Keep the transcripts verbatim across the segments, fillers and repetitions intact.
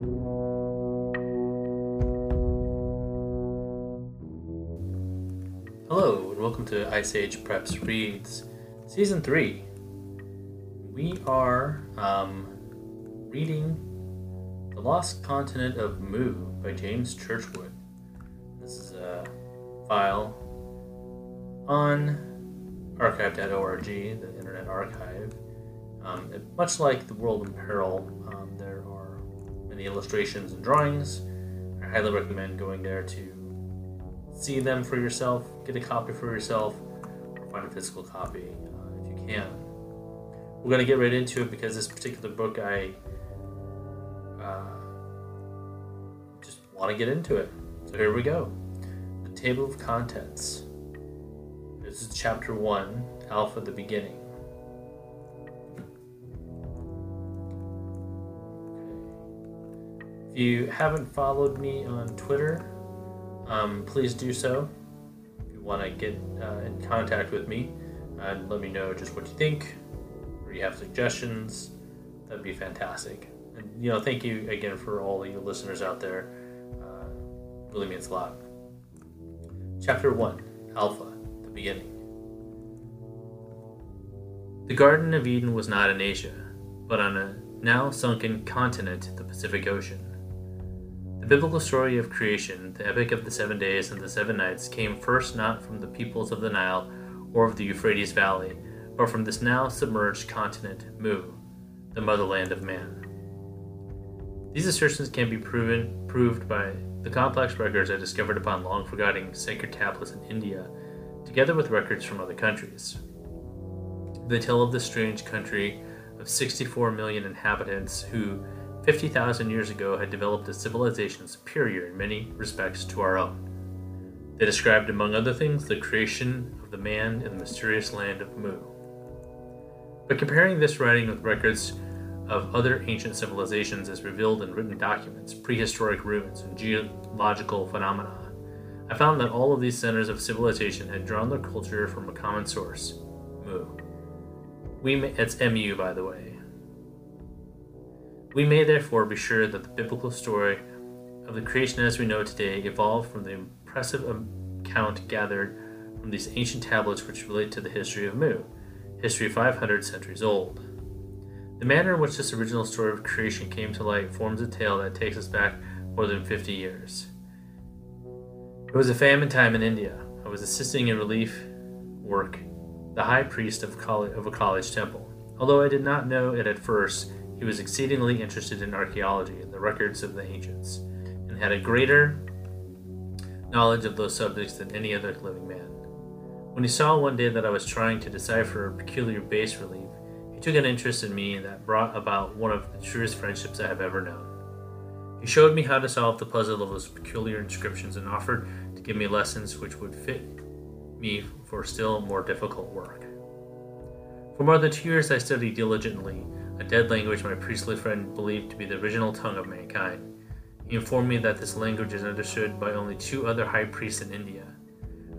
Hello and welcome to Ice Age Preps Reads Season three. We are um, reading The Lost Continent of Mu by James Churchward. This is a file on archive dot org, the Internet Archive. Um, it, much like the World in Peril, um, there are many illustrations and drawings. I highly recommend going there to see them for yourself, get a copy for yourself, or find a physical copy uh, if you can. We're going to get right into it because this particular book, I uh, just want to get into it. So here we go. The Table of Contents. This is Chapter one, Alpha, the Beginning. If you haven't followed me on Twitter, Um, please do so. If you want to get uh, in contact with me and let me know just what you think, or you have suggestions, that'd be fantastic. And you know, thank you again for all you listeners out there. Uh, really means a lot. Chapter one, Alpha, the Beginning. The Garden of Eden was not in Asia, but on a now sunken continent, the Pacific Ocean. The biblical story of creation, the epic of the seven days and the seven nights, came first not from the peoples of the Nile or of the Euphrates Valley, but from this now submerged continent, Mu, the motherland of man. These assertions can be proven proved by the complex records I discovered upon long-forgotten sacred tablets in India, together with records from other countries. They tell of this strange country of sixty-four million inhabitants who, fifty thousand years ago, had developed a civilization superior in many respects to our own. They described, among other things, the creation of the man in the mysterious land of Mu. But comparing this writing with records of other ancient civilizations as revealed in written documents, prehistoric ruins, and geological phenomena, I found that all of these centers of civilization had drawn their culture from a common source, Mu. We, it's M U, by the way. We may therefore be sure that the biblical story of the creation as we know today evolved from the impressive account gathered from these ancient tablets which relate to the history of Mu, history five hundred centuries old. The manner in which this original story of creation came to light forms a tale that takes us back more than fifty years. It was a famine time in India. I was assisting in relief work, the high priest of, college, of a college temple. Although I did not know it at first, he was exceedingly interested in archaeology and the records of the ancients, and had a greater knowledge of those subjects than any other living man. When he saw one day that I was trying to decipher a peculiar bas relief, he took an interest in me that brought about one of the truest friendships I have ever known. He showed me how to solve the puzzle of those peculiar inscriptions and offered to give me lessons which would fit me for still more difficult work. For more than two years I studied diligently a dead language my priestly friend believed to be the original tongue of mankind. He informed me that this language is understood by only two other high priests in India.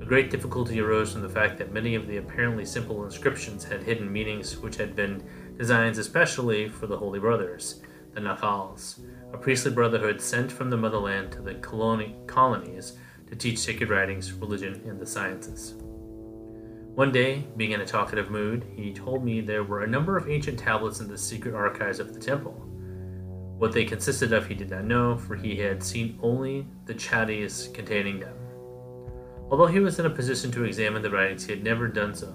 A great difficulty arose from the fact that many of the apparently simple inscriptions had hidden meanings which had been designed especially for the Holy Brothers, the Naacals, a priestly brotherhood sent from the motherland to the colony- colonies to teach sacred writings, religion, and the sciences. One day, being in a talkative mood, he told me there were a number of ancient tablets in the secret archives of the temple. What they consisted of he did not know, for he had seen only the chatties containing them. Although he was in a position to examine the writings, he had never done so,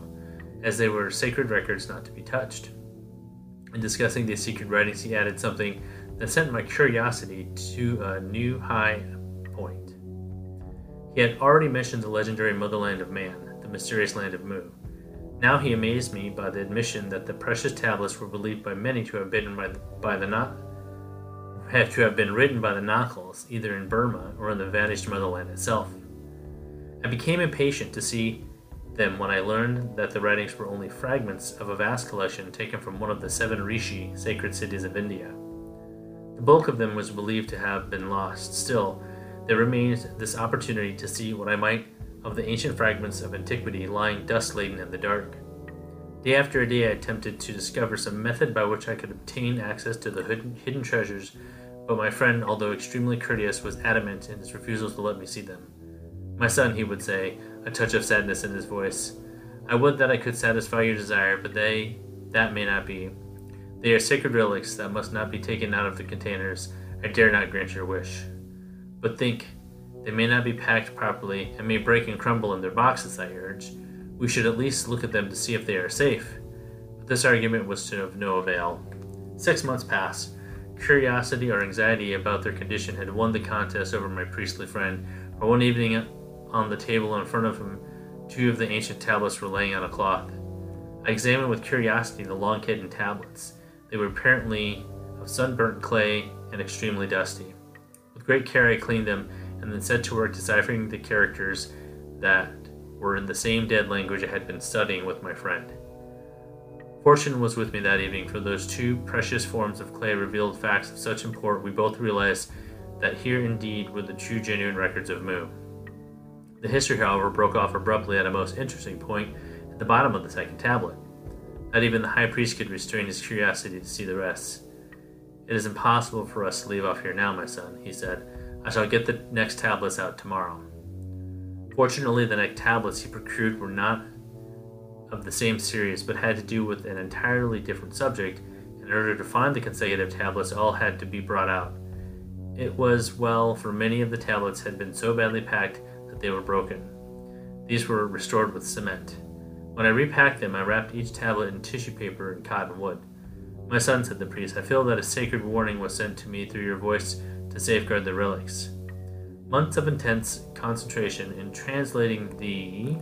as they were sacred records not to be touched. In discussing these secret writings, he added something that sent my curiosity to a new high point. He had already mentioned the legendary motherland of man, mysterious land of Mu. Now he amazed me by the admission that the precious tablets were believed by many to have been by the, by the not have to have been written by the Naacals, either in Burma or in the vanished motherland itself. I became impatient to see them when I learned that the writings were only fragments of a vast collection taken from one of the seven rishi sacred cities of India. The bulk of them was believed to have been lost. Still, there remains this opportunity to see what I might of the ancient fragments of antiquity lying dust-laden in the dark. Day after day I attempted to discover some method by which I could obtain access to the hidden treasures But my friend, although extremely courteous, was adamant in his refusal to let me see them. "My son," he would say, a touch of sadness in his voice, "I would that I could satisfy your desire, but they, that may not be. They are sacred relics that must not be taken out of the containers. I dare not grant your wish. But think, they may not be packed properly, and may break and crumble in their boxes," I urge. "We should at least look at them to see if they are safe." But this argument was to of no avail. Six months passed. Curiosity or anxiety about their condition had won the contest over my priestly friend, for one evening on the table in front of him, two of the ancient tablets were laying on a cloth. I examined with curiosity the long-hidden tablets. They were apparently of sunburnt clay and extremely dusty. With great care I cleaned them, and then set to work deciphering the characters that were in the same dead language I had been studying with my friend. Fortune was with me that evening, for those two precious forms of clay revealed facts of such import we both realized that here indeed were the true genuine records of Mu. The history, however, broke off abruptly at a most interesting point at the bottom of the second tablet. Not even the high priest could restrain his curiosity to see the rest. "It is impossible for us to leave off here now, my son," he said. "I shall get the next tablets out tomorrow." Fortunately, the next tablets he procured were not of the same series, but had to do with an entirely different subject. In order to find the consecutive tablets, all had to be brought out. It was well, for many of the tablets had been so badly packed that they were broken. These were restored with cement. When I repacked them, I wrapped each tablet in tissue paper and cotton wool. "My son," said the priest, "I feel that a sacred warning was sent to me through your voice to safeguard the relics." Months of intense concentration in translating the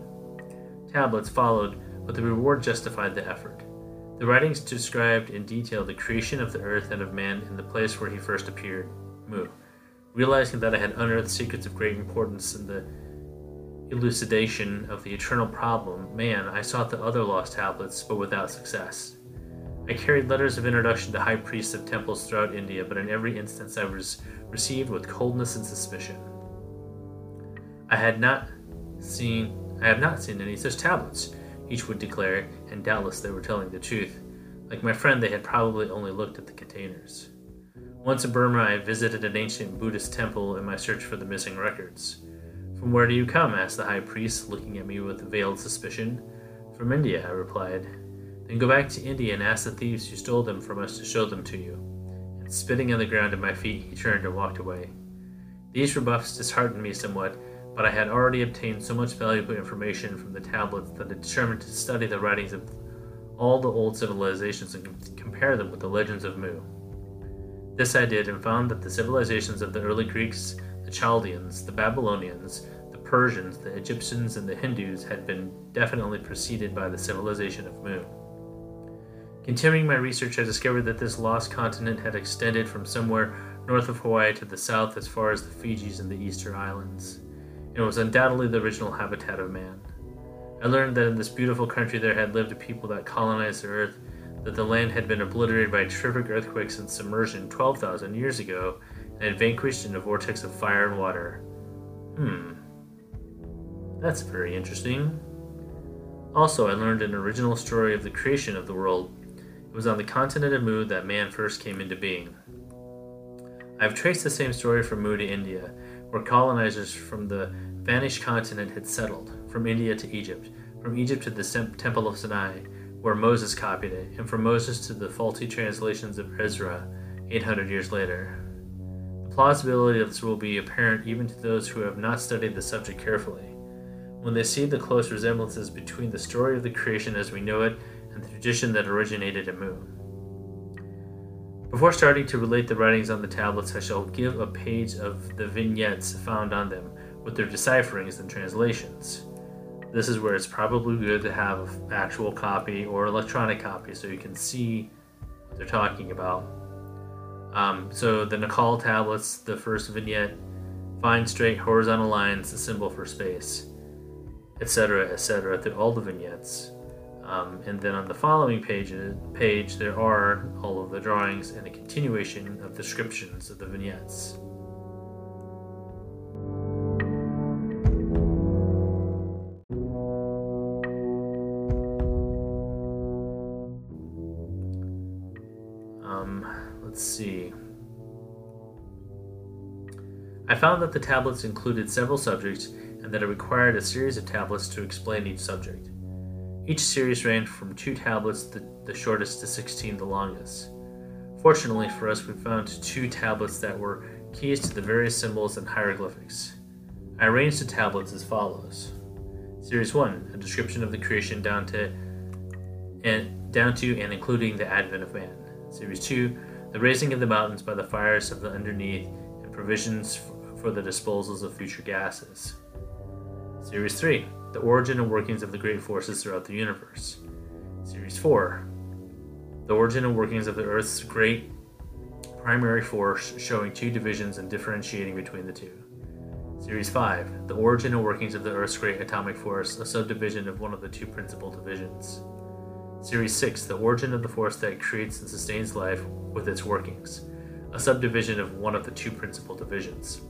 tablets followed, but the reward justified the effort. The writings described in detail the creation of the earth and of man in the place where he first appeared, Mu. Realizing that I had unearthed secrets of great importance in the elucidation of the eternal problem, man, I sought the other lost tablets, but without success. I carried letters of introduction to high priests of temples throughout India, but in every instance I was received with coldness and suspicion. I had not seen, I have not seen any such tablets, each would declare, and doubtless they were telling the truth. Like my friend, they had probably only looked at the containers. Once in Burma, I visited an ancient Buddhist temple in my search for the missing records. "From where do you come?" asked the high priest, looking at me with veiled suspicion. "From India," I replied. "Then go back to India and ask the thieves who stole them from us to show them to you." And spitting on the ground at my feet, he turned and walked away. These rebuffs disheartened me somewhat, but I had already obtained so much valuable information from the tablets that I determined to study the writings of all the old civilizations and compare them with the legends of Mu. This I did, and found that the civilizations of the early Greeks, the Chaldeans, the Babylonians, the Persians, the Egyptians, and the Hindus had been definitely preceded by the civilization of Mu. Continuing my research, I discovered that this lost continent had extended from somewhere north of Hawaii to the south as far as the Fijis and the Easter Islands, and was undoubtedly the original habitat of man. I learned that in this beautiful country there had lived a people that colonized the earth, that the land had been obliterated by terrific earthquakes and submersion twelve thousand years ago, and had vanquished in a vortex of fire and water. Hmm. That's very interesting. Also, I learned an original story of the creation of the world. It was on the continent of Mu that man first came into being. I have traced the same story from Mu to India, where colonizers from the vanished continent had settled, from India to Egypt, from Egypt to the Temple of Sinai, where Moses copied it, and from Moses to the faulty translations of Ezra eight hundred years later. The plausibility of this will be apparent even to those who have not studied the subject carefully, when they see the close resemblances between the story of the creation as we know it and the tradition that originated in Mu. Before starting to relate the writings on the tablets, I shall give a page of the vignettes found on them, with their decipherings and translations. This is where it's probably good to have an actual copy or electronic copy so you can see what they're talking about. Um, so the Naacal tablets, the first vignette, fine straight horizontal lines, the symbol for space, etc., et cetera, through all the vignettes. Um, and then on the following page, page, there are all of the drawings and a continuation of descriptions of the vignettes. Um, let's see. I found that the tablets included several subjects and that it required a series of tablets to explain each subject. Each series ranged from two tablets, the, the shortest, to sixteen, the longest. Fortunately for us, we found two tablets that were keys to the various symbols and hieroglyphics. I arranged the tablets as follows. Series one, a description of the creation down to and down to and including the advent of man. Series two, the raising of the mountains by the fires of the underneath and provisions f- for the disposals of future gases. Series three, the origin and workings of the great forces throughout the universe. Series four, the origin and workings of the Earth's great primary force, showing two divisions and differentiating between the two. Series five, the origin and workings of the Earth's great atomic force, a subdivision of one of the two principal divisions. Series six, the origin of the force that creates and sustains life with its workings, a subdivision of one of the two principal divisions.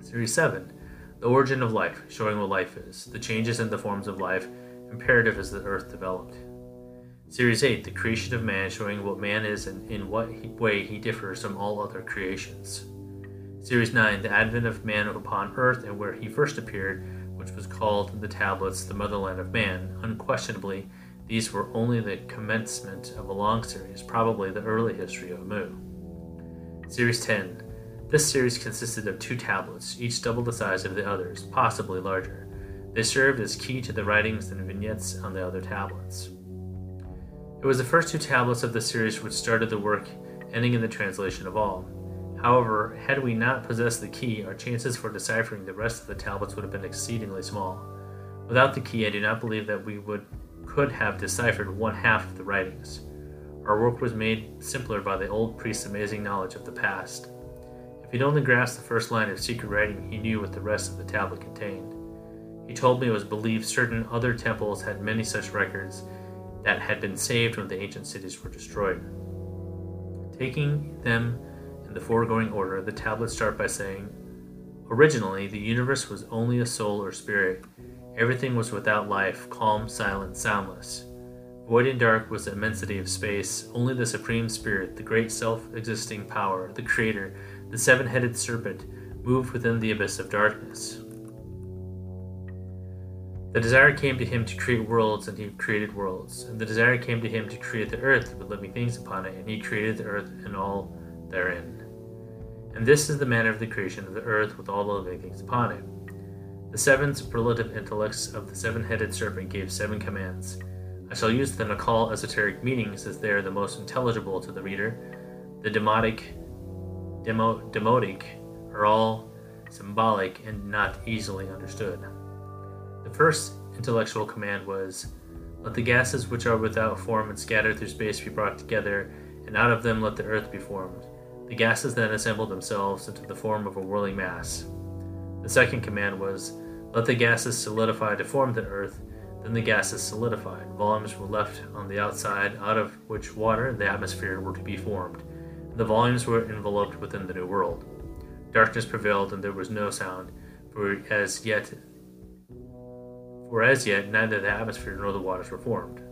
Series seven, the origin of life, showing what life is, the changes in the forms of life, imperative as the Earth developed. Series eight, the creation of man, showing what man is and in what way he differs from all other creations. Series nine, the advent of man upon earth and where he first appeared, which was called the tablets, the motherland of man. Unquestionably, these were only the commencement of a long series, probably the early history of Mu. Series ten, this series consisted of two tablets, each double the size of the others, possibly larger. They served as key to the writings and vignettes on the other tablets. It was the first two tablets of the series which started the work, ending in the translation of all. However, had we not possessed the key, our chances for deciphering the rest of the tablets would have been exceedingly small. Without the key, I do not believe that we would could have deciphered one half of the writings. Our work was made simpler by the old priest's amazing knowledge of the past. If he'd only grasped the first line of secret writing, he knew what the rest of the tablet contained. He told me it was believed certain other temples had many such records that had been saved when the ancient cities were destroyed. Taking them in the foregoing order, the tablets start by saying, originally, the universe was only a soul or spirit. Everything was without life, calm, silent, soundless. Void and dark was the immensity of space. Only the supreme spirit, the great self-existing power, the creator, the seven-headed serpent, moved within the abyss of darkness. The desire came to him to create worlds, and he created worlds. And the desire came to him to create the earth with living things upon it, and he created the earth and all therein. And this is the manner of the creation of the earth with all the living things upon it. The seven superlative intellects of the seven-headed serpent gave seven commands. I shall use the Naacal esoteric meanings as they are the most intelligible to the reader. The demotic, demo, demotic are all symbolic and not easily understood. The first intellectual command was, let the gases which are without form and scattered through space be brought together, and out of them let the earth be formed. The gases then assembled themselves into the form of a whirling mass. The second command was, let the gases solidify to form the earth. Then the gases solidified. Volumes were left on the outside, out of which water and the atmosphere were to be formed. The volumes were enveloped within the new world. Darkness prevailed, and there was no sound, for as yet For as yet, neither the atmosphere nor the waters were formed.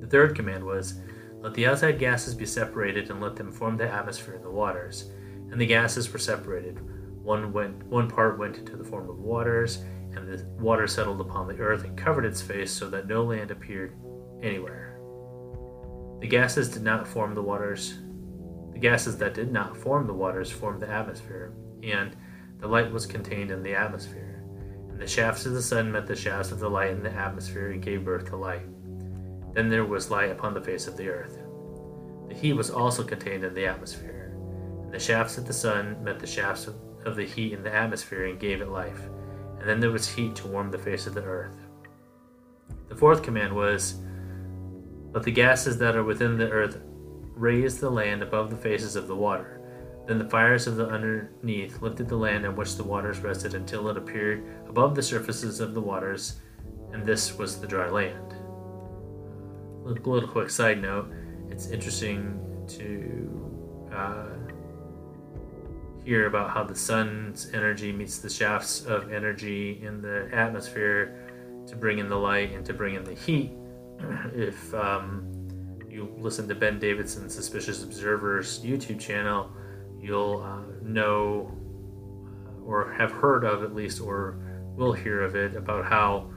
The third command was, let the outside gases be separated and let them form the atmosphere and the waters. And the gases were separated. One went, one part went into the form of waters, and the water settled upon the earth and covered its face so that no land appeared anywhere. The gases did not form the waters. The gases that did not form the waters formed the atmosphere, and the light was contained in the atmosphere. And the shafts of the sun met the shafts of the light in the atmosphere and gave birth to light. Then there was light upon the face of the earth. The heat was also contained in the atmosphere. And the shafts of the sun met the shafts of the heat in the atmosphere and gave it life. And then there was heat to warm the face of the earth. The fourth command was, let the gases that are within the earth raise the land above the faces of the water. Then the fires of the underneath lifted the land on which the waters rested until it appeared above the surfaces of the waters, and this was the dry land. A little quick side note, it's interesting to uh, hear about how the sun's energy meets the shafts of energy in the atmosphere to bring in the light and to bring in the heat. If um, you listen to Ben Davidson's Suspicious Observers YouTube channel, you'll uh, know or have heard of at least, or will hear of it, about how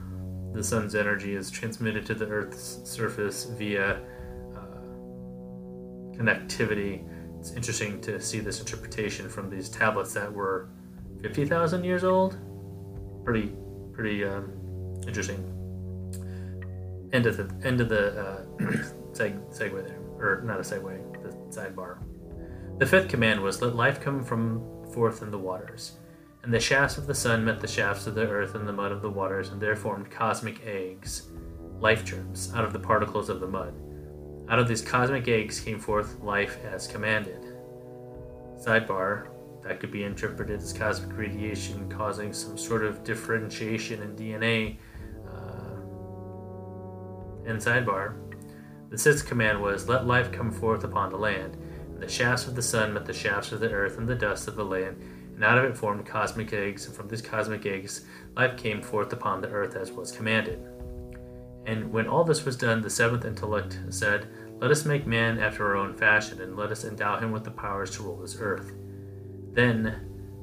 the sun's energy is transmitted to the Earth's surface via uh, connectivity. It's interesting to see this interpretation from these tablets that were fifty thousand years old. Pretty, pretty um, interesting. End of the end of the uh, seg- segue there, or not a segue, the sidebar. The fifth command was, "Let life come from forth in the waters." And the shafts of the sun met the shafts of the earth and the mud of the waters, and there formed cosmic eggs, life germs, out of the particles of the mud. Out of these cosmic eggs came forth life as commanded. Sidebar, that could be interpreted as cosmic radiation causing some sort of differentiation in D N A. Uh, and sidebar, the sixth command was, "Let life come forth upon the land." And the shafts of the sun met the shafts of the earth and the dust of the land, and out of it formed cosmic eggs, and from these cosmic eggs life came forth upon the earth as was commanded. And when all this was done, the seventh intellect said, "Let us make man after our own fashion, and let us endow him with the powers to rule this earth." Then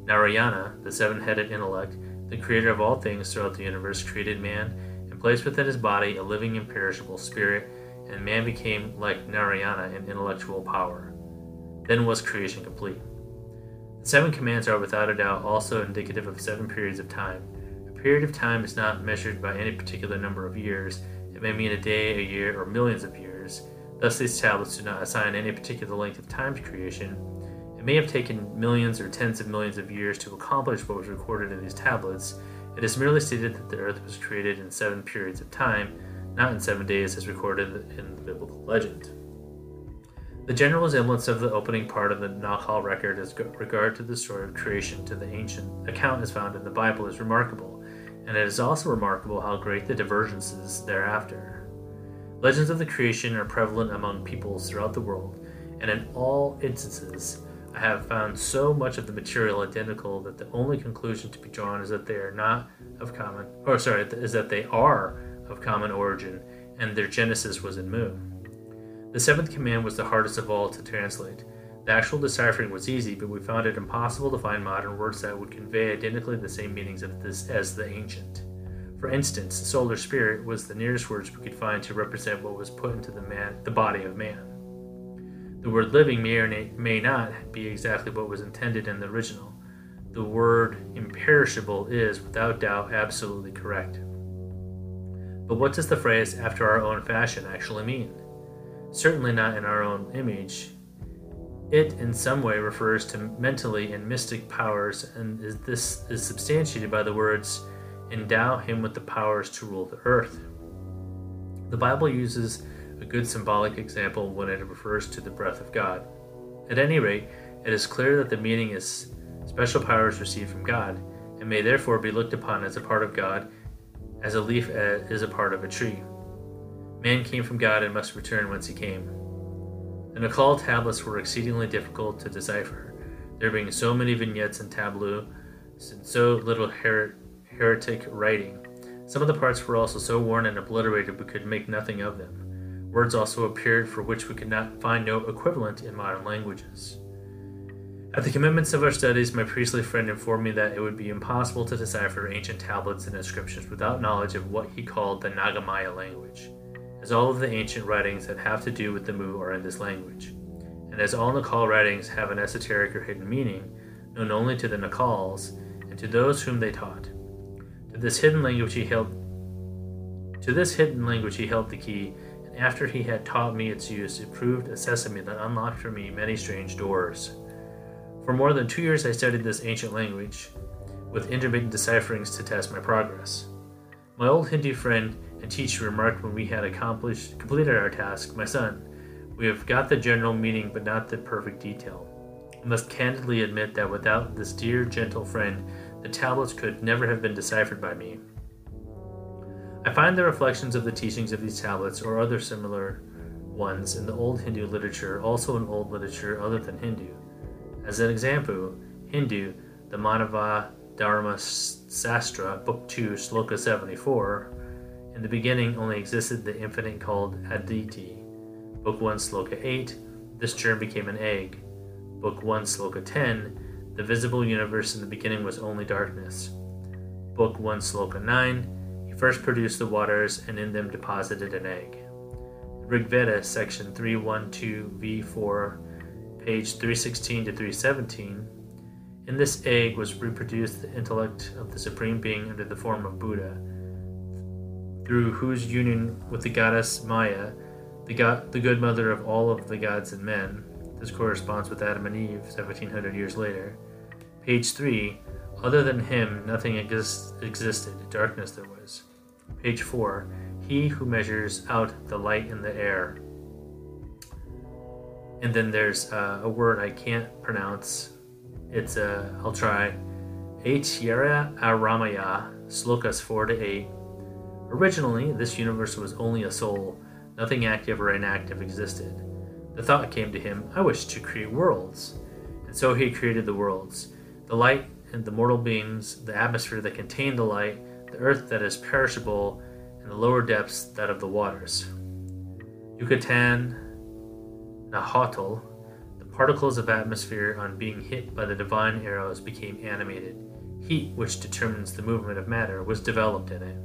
Narayana, the seven-headed intellect, the creator of all things throughout the universe, created man, and placed within his body a living imperishable spirit, and man became like Narayana in intellectual power. Then was creation complete. Seven commands are without a doubt also indicative of seven periods of time. A period of time is not measured by any particular number of years. It may mean a day, a year, or millions of years. Thus these tablets do not assign any particular length of time to creation. It may have taken millions or tens of millions of years to accomplish what was recorded in these tablets. It is merely stated that the earth was created in seven periods of time, not in seven days as recorded in the biblical legend. The general resemblance of the opening part of the Naacal record as regard to the story of creation to the ancient account as found in the Bible is remarkable, and it is also remarkable how great the divergences thereafter. Legends of the creation are prevalent among peoples throughout the world, and in all instances I have found so much of the material identical that the only conclusion to be drawn is that they are not of common, or sorry, is that they are of common origin, and their genesis was in Mu. The seventh command was the hardest of all to translate. The actual deciphering was easy, but we found it impossible to find modern words that would convey identically the same meanings of this as the ancient. For instance, solar spirit was the nearest words we could find to represent what was put into the man, the body of man. The word living may or may not be exactly what was intended in the original. The word imperishable is, without doubt, absolutely correct. But what does the phrase "after our own fashion" actually mean? Certainly not in our own image. It in some way refers to mentally and mystic powers, and is, this is substantiated by the words, "endow him with the powers to rule the earth." The Bible uses a good symbolic example when it refers to the breath of God. At any rate, it is clear that the meaning is special powers received from God, and may therefore be looked upon as a part of God, as a leaf is a part of a tree. Man came from God and must return whence he came. The Naacal tablets were exceedingly difficult to decipher, there being so many vignettes and tableaux, and so little her- heretic writing. Some of the parts were also so worn and obliterated we could make nothing of them. Words also appeared for which we could not find no equivalent in modern languages. At the commencement of our studies, my priestly friend informed me that it would be impossible to decipher ancient tablets and inscriptions without knowledge of what he called the Nagamaya language, as all of the ancient writings that have to do with the Mu are in this language. And as all Naacal writings have an esoteric or hidden meaning, known only to the Naacals and to those whom they taught. To this hidden language he held to this hidden language he held the key, and after he had taught me its use, it proved a sesame that unlocked for me many strange doors. For more than two years I studied this ancient language, with intermittent decipherings to test my progress. My old Hindu friend and teacher remarked when we had accomplished completed our task, "My son, we have got the general meaning but not the perfect detail. I must candidly admit that without this dear gentle friend, the tablets could never have been deciphered by me." I find the reflections of the teachings of these tablets or other similar ones in the old Hindu literature, also in old literature other than Hindu. As an example, Hindu, the Manava Dharma Sastra, Book two, Sloka seventy-four, "In the beginning only existed the infinite called Aditi." Book one, Sloka eight, "This germ became an egg." Book one, Sloka ten, The visible universe in the beginning was only darkness. Book one, Sloka nine. He first produced the waters and in them deposited an egg. Rigveda, section three twelve v four, page three sixteen to three seventeen. In this egg was reproduced the intellect of the Supreme Being under the form of Buddha, through whose union with the goddess Maya, the, God, the good mother of all of the gods and men. This corresponds with Adam and Eve, seventeen hundred years later. Page three, other than him, nothing ex- existed, darkness there was. Page four, he who measures out the light in the air. And then there's uh, a word I can't pronounce. It's a, uh, I'll try. H. Yara Aramaya, Slokas four to eight. Originally, this universe was only a soul. Nothing active or inactive existed. The thought came to him, I wish to create worlds. And so he created the worlds. The light and the mortal beings, the atmosphere that contained the light, the earth that is perishable, and the lower depths, that of the waters. Yucatan, Naacal, the particles of atmosphere on being hit by the divine arrows became animated. Heat, which determines the movement of matter, was developed in it.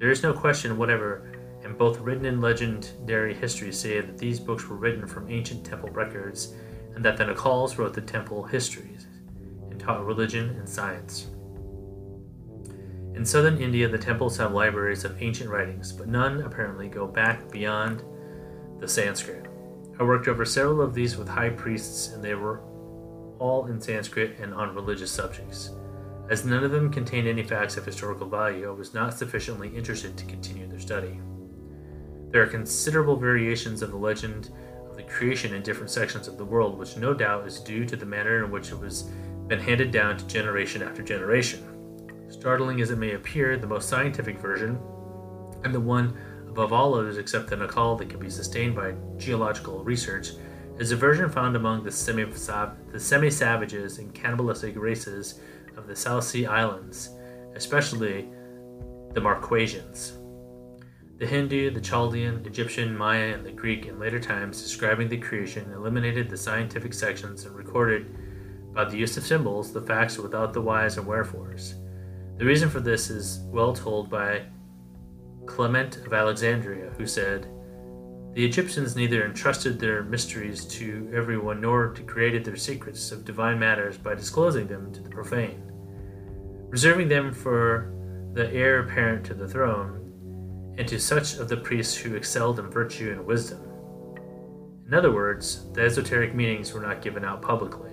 There is no question whatever, and both written and legendary history say that these books were written from ancient temple records, and that the Naacals wrote the temple histories and taught religion and science. In southern India, the temples have libraries of ancient writings, but none apparently go back beyond the Sanskrit. I worked over several of these with high priests, and they were all in Sanskrit and on religious subjects. As none of them contained any facts of historical value, I was not sufficiently interested to continue their study. There are considerable variations of the legend of the creation in different sections of the world, which no doubt is due to the manner in which it has been handed down to generation after generation. Startling as it may appear, the most scientific version, and the one above all others except the Naacal that can be sustained by geological research, is a version found among the semi-savages and cannibalistic races of the South Sea Islands, especially the Marquesians. The Hindu, the Chaldean, Egyptian, Maya, and the Greek in later times describing the creation eliminated the scientific sections and recorded, by the use of symbols, the facts without the whys and wherefores. The reason for this is well told by Clement of Alexandria, who said, "The Egyptians neither entrusted their mysteries to everyone nor degraded their secrets of divine matters by disclosing them to the profane, reserving them for the heir apparent to the throne, and to such of the priests who excelled in virtue and wisdom." In other words, the esoteric meanings were not given out publicly.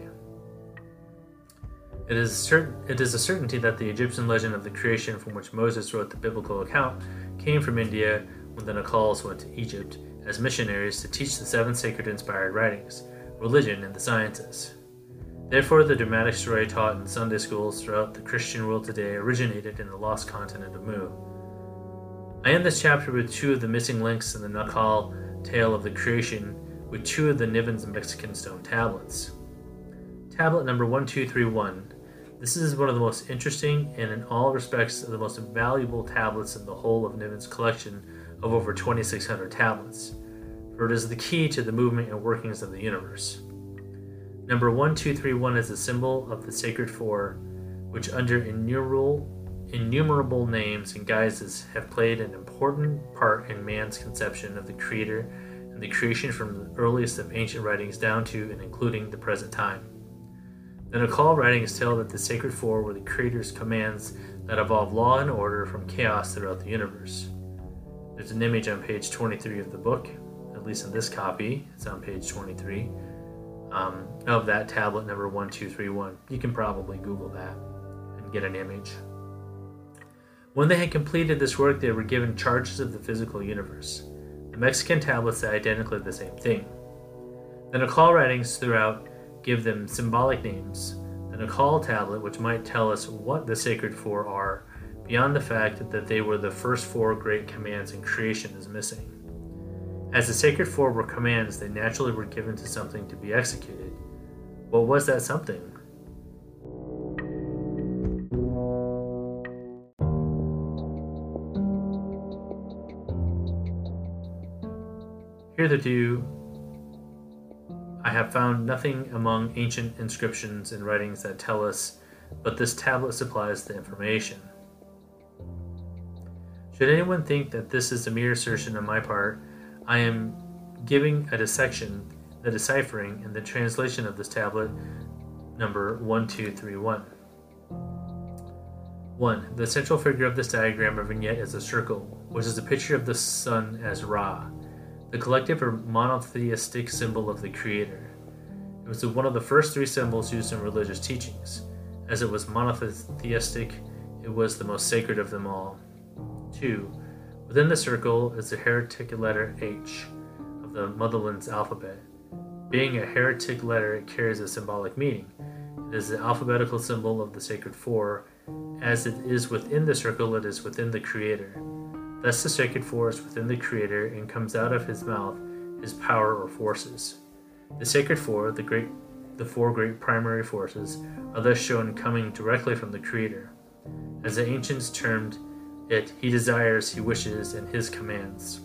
It is certain, it is a certainty that the Egyptian legend of the creation from which Moses wrote the biblical account came from India when the Naacals went to Egypt as missionaries to teach the seven sacred inspired writings, religion, and the sciences. Therefore, the dramatic story taught in Sunday schools throughout the Christian world today originated in the lost continent of Mu. I end this chapter with two of the missing links in the Naacal tale of the creation, with two of the Niven's Mexican stone tablets. Tablet number one two three one. This is one of the most interesting and in all respects the most valuable tablets in the whole of Niven's collection of over twenty-six hundred tablets, for it is the key to the movement and workings of the universe. Number one two three one is the symbol of the Sacred Four, which under innumerable Innumerable names and guises have played an important part in man's conception of the Creator and the creation from the earliest of ancient writings down to and including the present time. The Naacal writings tell that the Sacred Four were the Creator's commands that evolve law and order from chaos throughout the universe. There's an image on page twenty-three of the book, at least in this copy, it's on page twenty-three, um, of that tablet number one two three one. You can probably Google that and get an image. When they had completed this work, they were given charges of the physical universe. The Mexican tablets say identically the same thing. The Naacal writings throughout give them symbolic names. The Naacal tablet, which might tell us what the Sacred Four are, beyond the fact that they were the first four great commands in creation, is missing. As the Sacred Four were commands, they naturally were given to something to be executed. What was that something? Hitherto, I have found nothing among ancient inscriptions and writings that tell us, but this tablet supplies the information. Should anyone think that this is a mere assertion on my part, I am giving a dissection, the deciphering, and the translation of this tablet number one two three one. one. The central figure of this diagram or vignette is a circle, which is a picture of the sun as Ra, the collective or monotheistic symbol of the Creator. It was one of the first three symbols used in religious teachings. As it was monotheistic, it was the most sacred of them all. two. Within the circle is the heretic letter H of the motherland's alphabet. Being a heretic letter, it carries a symbolic meaning. It is the alphabetical symbol of the sacred four. As it is within the circle, it is within the Creator. Thus the sacred force within the Creator, and comes out of his mouth his power or forces. The sacred four, the great, the four great primary forces, are thus shown coming directly from the Creator. As the ancients termed it, he desires, he wishes, and his commands.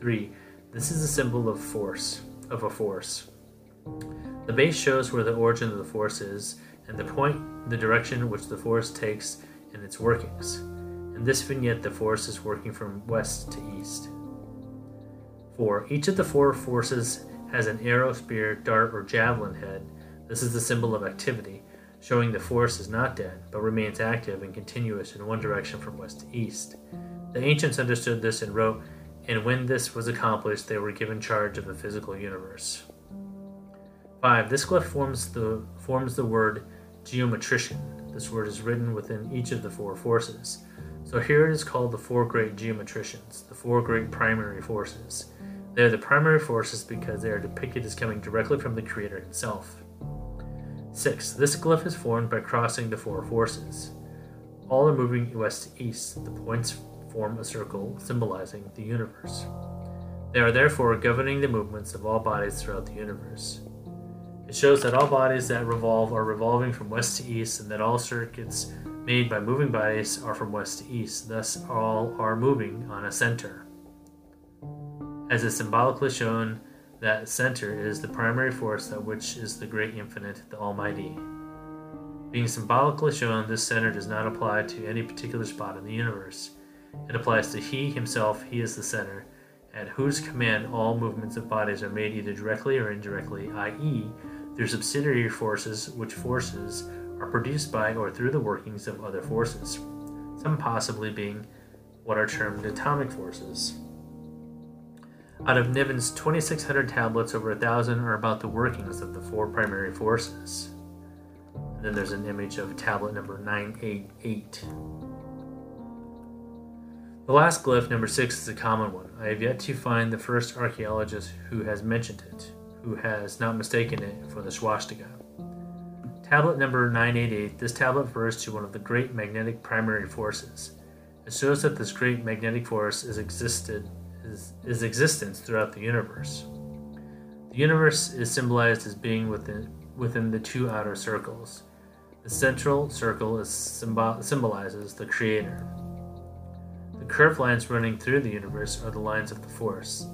three. This is a symbol of force, of a force. The base shows where the origin of the force is, and the point, the direction which the force takes in its workings. In this vignette, the force is working from west to east. four. Each of the four forces has an arrow, spear, dart, or javelin head. This is the symbol of activity, showing the force is not dead, but remains active and continuous in one direction from west to east. The ancients understood this and wrote, and when this was accomplished, they were given charge of the physical universe. five. This glyph forms the, forms the word geometrician. This word is written within each of the four forces. So here it is called the four great geometricians, the four great primary forces. They are the primary forces because they are depicted as coming directly from the Creator himself. six. This glyph is formed by crossing the four forces. All are moving west to east. The points form a circle symbolizing the universe. They are therefore governing the movements of all bodies throughout the universe. It shows that all bodies that revolve are revolving from west to east, and that all circuits made by moving bodies are from west to east, thus all are moving on a center. As is symbolically shown, that center is the primary force, that which is the great infinite, the almighty. Being symbolically shown, this center does not apply to any particular spot in the universe. It applies to he himself, he is the center, at whose command all movements of bodies are made either directly or indirectly, that is, through subsidiary forces, which forces are produced by or through the workings of other forces, some possibly being what are termed atomic forces. Out of Niven's twenty-six hundred tablets, over a thousand are about the workings of the four primary forces. And then there's an image of tablet number nine eight eight. The last glyph, number six, is a common one. I have yet to find the first archaeologist who has mentioned it, who has not mistaken it for the swastika. Tablet number nine eight eight. This tablet refers to one of the great magnetic primary forces. It shows that this great magnetic force is existed is, is existence throughout the universe. The universe is symbolized as being within within the two outer circles. The central circle is symbol, symbolizes the Creator. The curved lines running through the universe are the lines of the force.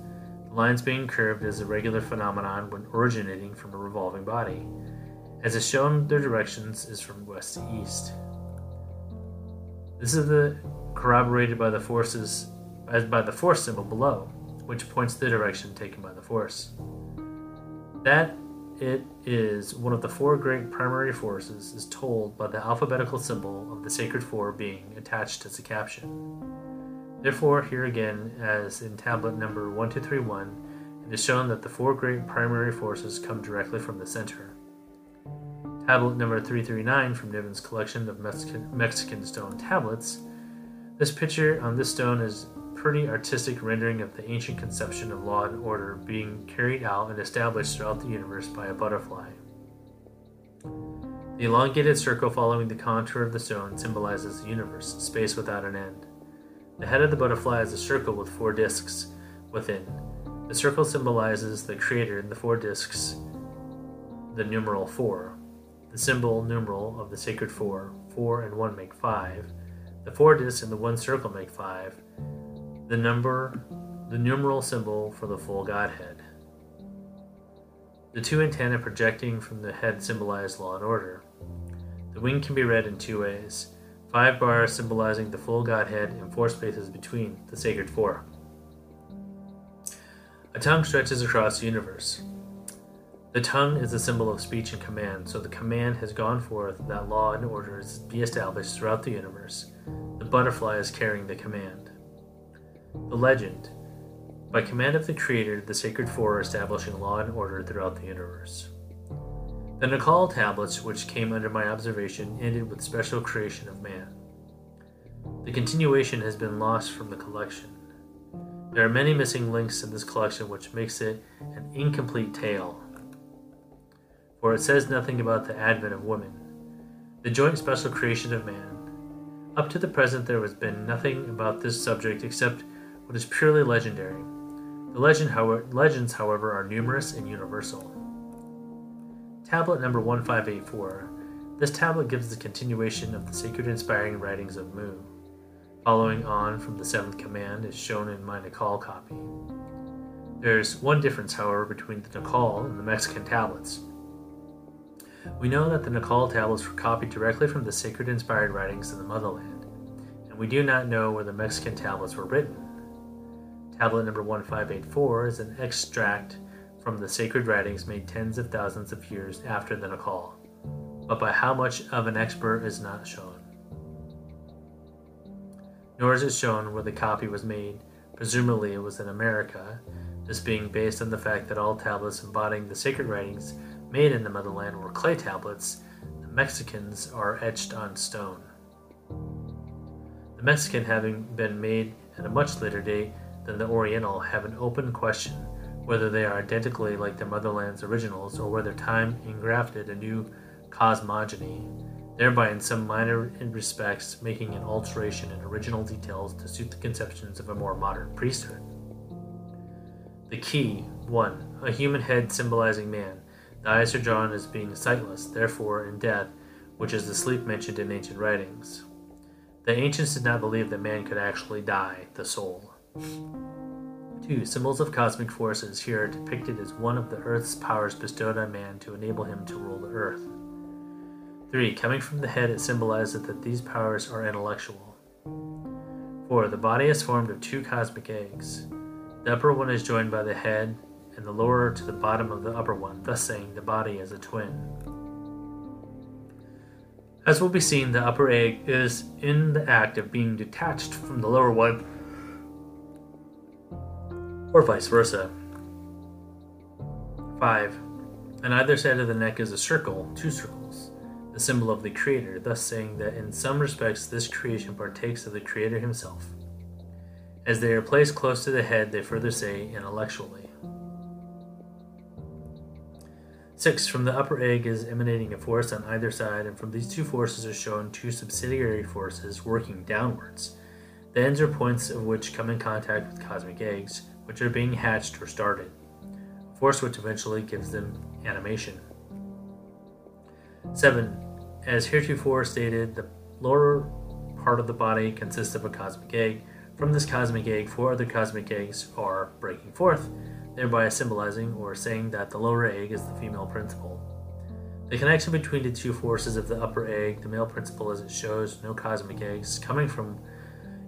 The lines being curved is a regular phenomenon when originating from a revolving body. As is shown, their directions is from west to east. This is the, corroborated by the forces as by the force symbol below, which points the direction taken by the force. That it is one of the four great primary forces is told by the alphabetical symbol of the sacred four being attached as a caption. Therefore, here again, as in tablet number one two three one, it is shown that the four great primary forces come directly from the center. Tablet number three three nine from Niven's collection of Mexican, Mexican stone tablets. This picture on this stone is pretty artistic rendering of the ancient conception of law and order being carried out and established throughout the universe by a butterfly. The elongated circle following the contour of the stone symbolizes the universe, space without an end. The head of the butterfly is a circle with four discs within. The circle symbolizes the Creator and the four discs, the numeral four. The symbol numeral of the sacred four, four and one make five. The four discs and the one circle make five. The number, the numeral symbol for the full Godhead. The two antennae projecting from the head symbolize law and order. The wing can be read in two ways. Five bars symbolizing the full Godhead and four spaces between, the sacred four. A tongue stretches across the universe. The tongue is the symbol of speech and command, so the command has gone forth that law and order is be established throughout the universe. The butterfly is carrying the command. The legend. By command of the Creator, the sacred four are establishing law and order throughout the universe. The Naacal tablets, which came under my observation, ended with special creation of man. The continuation has been lost from the collection. There are many missing links in this collection, which makes it an incomplete tale, for it says nothing about the advent of women, the joint special creation of man. Up to the present, there has been nothing about this subject except what is purely legendary. The legend, however, legends, however, are numerous and universal. Tablet number one five eight four. This tablet gives the continuation of the sacred inspiring writings of Mu. Following on from the seventh command is shown in my Naacal copy. There is one difference, however, between the Naacal and the Mexican tablets. We know that the Naacal tablets were copied directly from the sacred inspired writings in the motherland, and we do not know where the Mexican tablets were written. Tablet number one five eight four is an extract from the sacred writings made tens of thousands of years after the Naacal, but by how much of an expert is not shown. Nor is it shown where the copy was made. Presumably it was in America, this being based on the fact that all tablets embodying the sacred writings made in the motherland were clay tablets. The Mexicans are etched on stone. The Mexican, having been made at a much later date than the Oriental, have an open question whether they are identically like their motherland's originals or whether time engrafted a new cosmogony, thereby in some minor respects making an alteration in original details to suit the conceptions of a more modern priesthood. The key. One. A human head symbolizing man. The eyes are drawn as being sightless, therefore in death, which is the sleep mentioned in ancient writings. The ancients did not believe that man could actually die, the soul. Two. Symbols of cosmic forces here are depicted as one of the earth's powers bestowed on man to enable him to rule the earth. Three. Coming from the head, it symbolizes that these powers are intellectual. Four. The body is formed of two cosmic eggs. The upper one is joined by the head, and the lower to the bottom of the upper one, thus saying the body is a twin. As will be seen, the upper egg is in the act of being detached from the lower one, or vice versa. Five. On either side of the neck is a circle, two circles, the symbol of the Creator, thus saying that in some respects this creation partakes of the Creator himself. As they are placed close to the head, they further say intellectually. Six. From the upper egg is emanating a force on either side, and from these two forces are shown two subsidiary forces working downwards, the ends or points of which come in contact with cosmic eggs, which are being hatched or started, a force which eventually gives them animation. Seven. As heretofore stated, the lower part of the body consists of a cosmic egg. From this cosmic egg, four other cosmic eggs are breaking forth, thereby symbolizing or saying that the lower egg is the female principle. The connection between the two forces of the upper egg, the male principle as it shows, no cosmic eggs coming from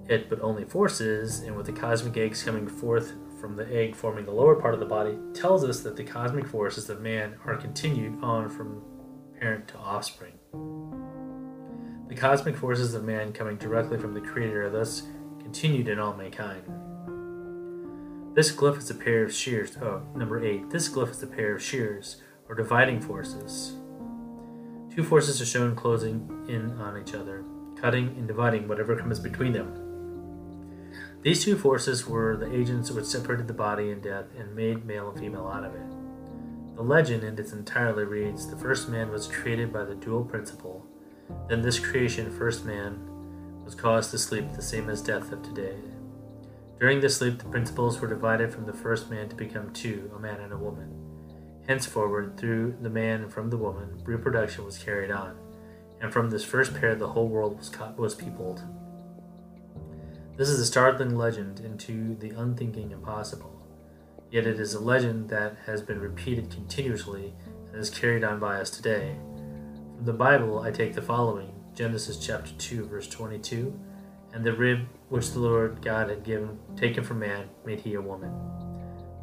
it but only forces, and with the cosmic eggs coming forth from the egg forming the lower part of the body, tells us that the cosmic forces of man are continued on from parent to offspring. The cosmic forces of man coming directly from the Creator are thus continued in all mankind. This glyph is a pair of shears. Oh, number eight. This glyph is a pair of shears, or dividing forces. Two forces are shown closing in on each other, cutting and dividing whatever comes between them. These two forces were the agents which separated the body in death and made male and female out of it. The legend in its entirety reads, the first man was created by the dual principle. Then this creation, first man, was caused to sleep the same as death of today. During the sleep, the principles were divided from the first man to become two, a man and a woman. Henceforward, through the man and from the woman, reproduction was carried on, and from this first pair the whole world was, co- was peopled. This is a startling legend into the unthinking impossible. yet it is a legend that has been repeated continuously and is carried on by us today. From the Bible I take the following, Genesis chapter two, verse twenty-two, and the rib which the Lord God had given, taken from man, made he a woman.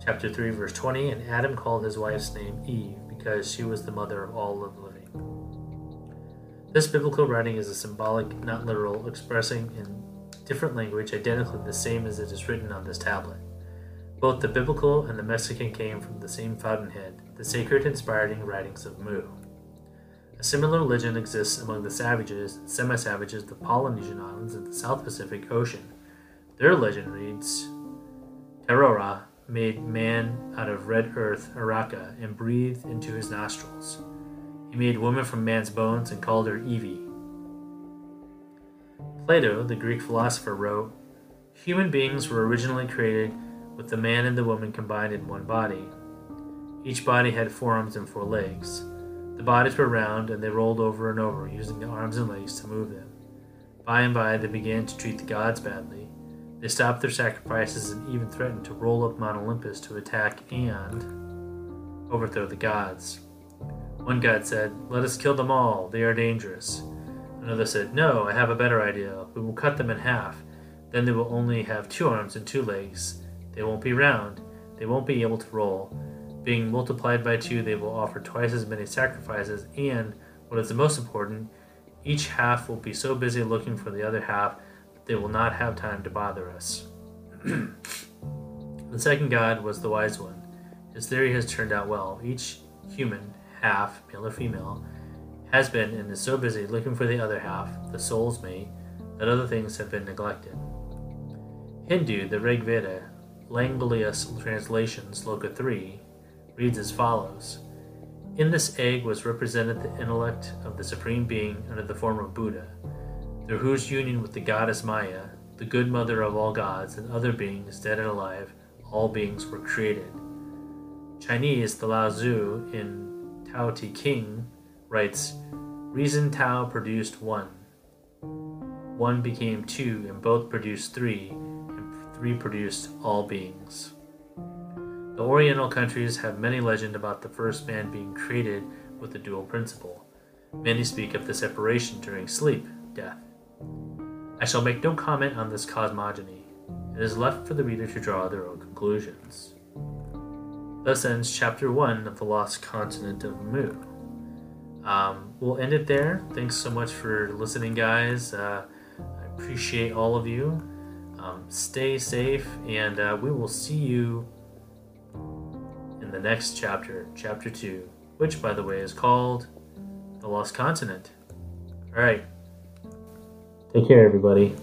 Chapter three, verse twenty, and Adam called his wife's name Eve, because she was the mother of all of living. This biblical writing is a symbolic, not literal, expressing in different language identically the same as it is written on this tablet. Both the biblical and the Mexican came from the same fountainhead, the sacred inspiring writings of Mu. A similar legend exists among the savages and semi-savages of the Polynesian Islands of the South Pacific Ocean. Their legend reads, Terora made man out of red earth, Araka, and breathed into his nostrils. He made woman from man's bones and called her Evie. Plato, the Greek philosopher, wrote, human beings were originally created with the man and the woman combined in one body. Each body had four arms and four legs. The bodies were round, and they rolled over and over, using the arms and legs to move them. By and by, they began to treat the gods badly. They stopped their sacrifices and even threatened to roll up Mount Olympus to attack and overthrow the gods. One god said, "Let us kill them all, they are dangerous." Another said, "No, I have a better idea. We will cut them in half. Then they will only have two arms and two legs. They won't be round. They won't be able to roll. Being multiplied by two, they will offer twice as many sacrifices, and, what is the most important, each half will be so busy looking for the other half that they will not have time to bother us." The second god was the wise one. His theory has turned out well. Each human, half, male or female, has been and is so busy looking for the other half, the soul's mate, that other things have been neglected. Hindu, the Rigveda, Langolius translations, Loka three, reads as follows. In this egg was represented the intellect of the Supreme Being under the form of Buddha, through whose union with the goddess Maya, the good mother of all gods and other beings, dead and alive, all beings were created. Chinese, the Lao Tzu in Tao Te Ching writes, Reason Tao produced one. One became two, and both produced three, and three produced all beings. The Oriental countries have many legends about the first man being created with the dual principle. Many speak of the separation during sleep, death. I shall make no comment on this cosmogony. It is left for the reader to draw their own conclusions. Thus ends Chapter one of The Lost Continent of Mu. Um, we'll end it there. Thanks so much for listening, guys. Uh, I appreciate all of you. Um, stay safe, and uh, we will see you in the next chapter, Chapter two, which, by the way, is called The Lost Continent. All right. Take care, everybody.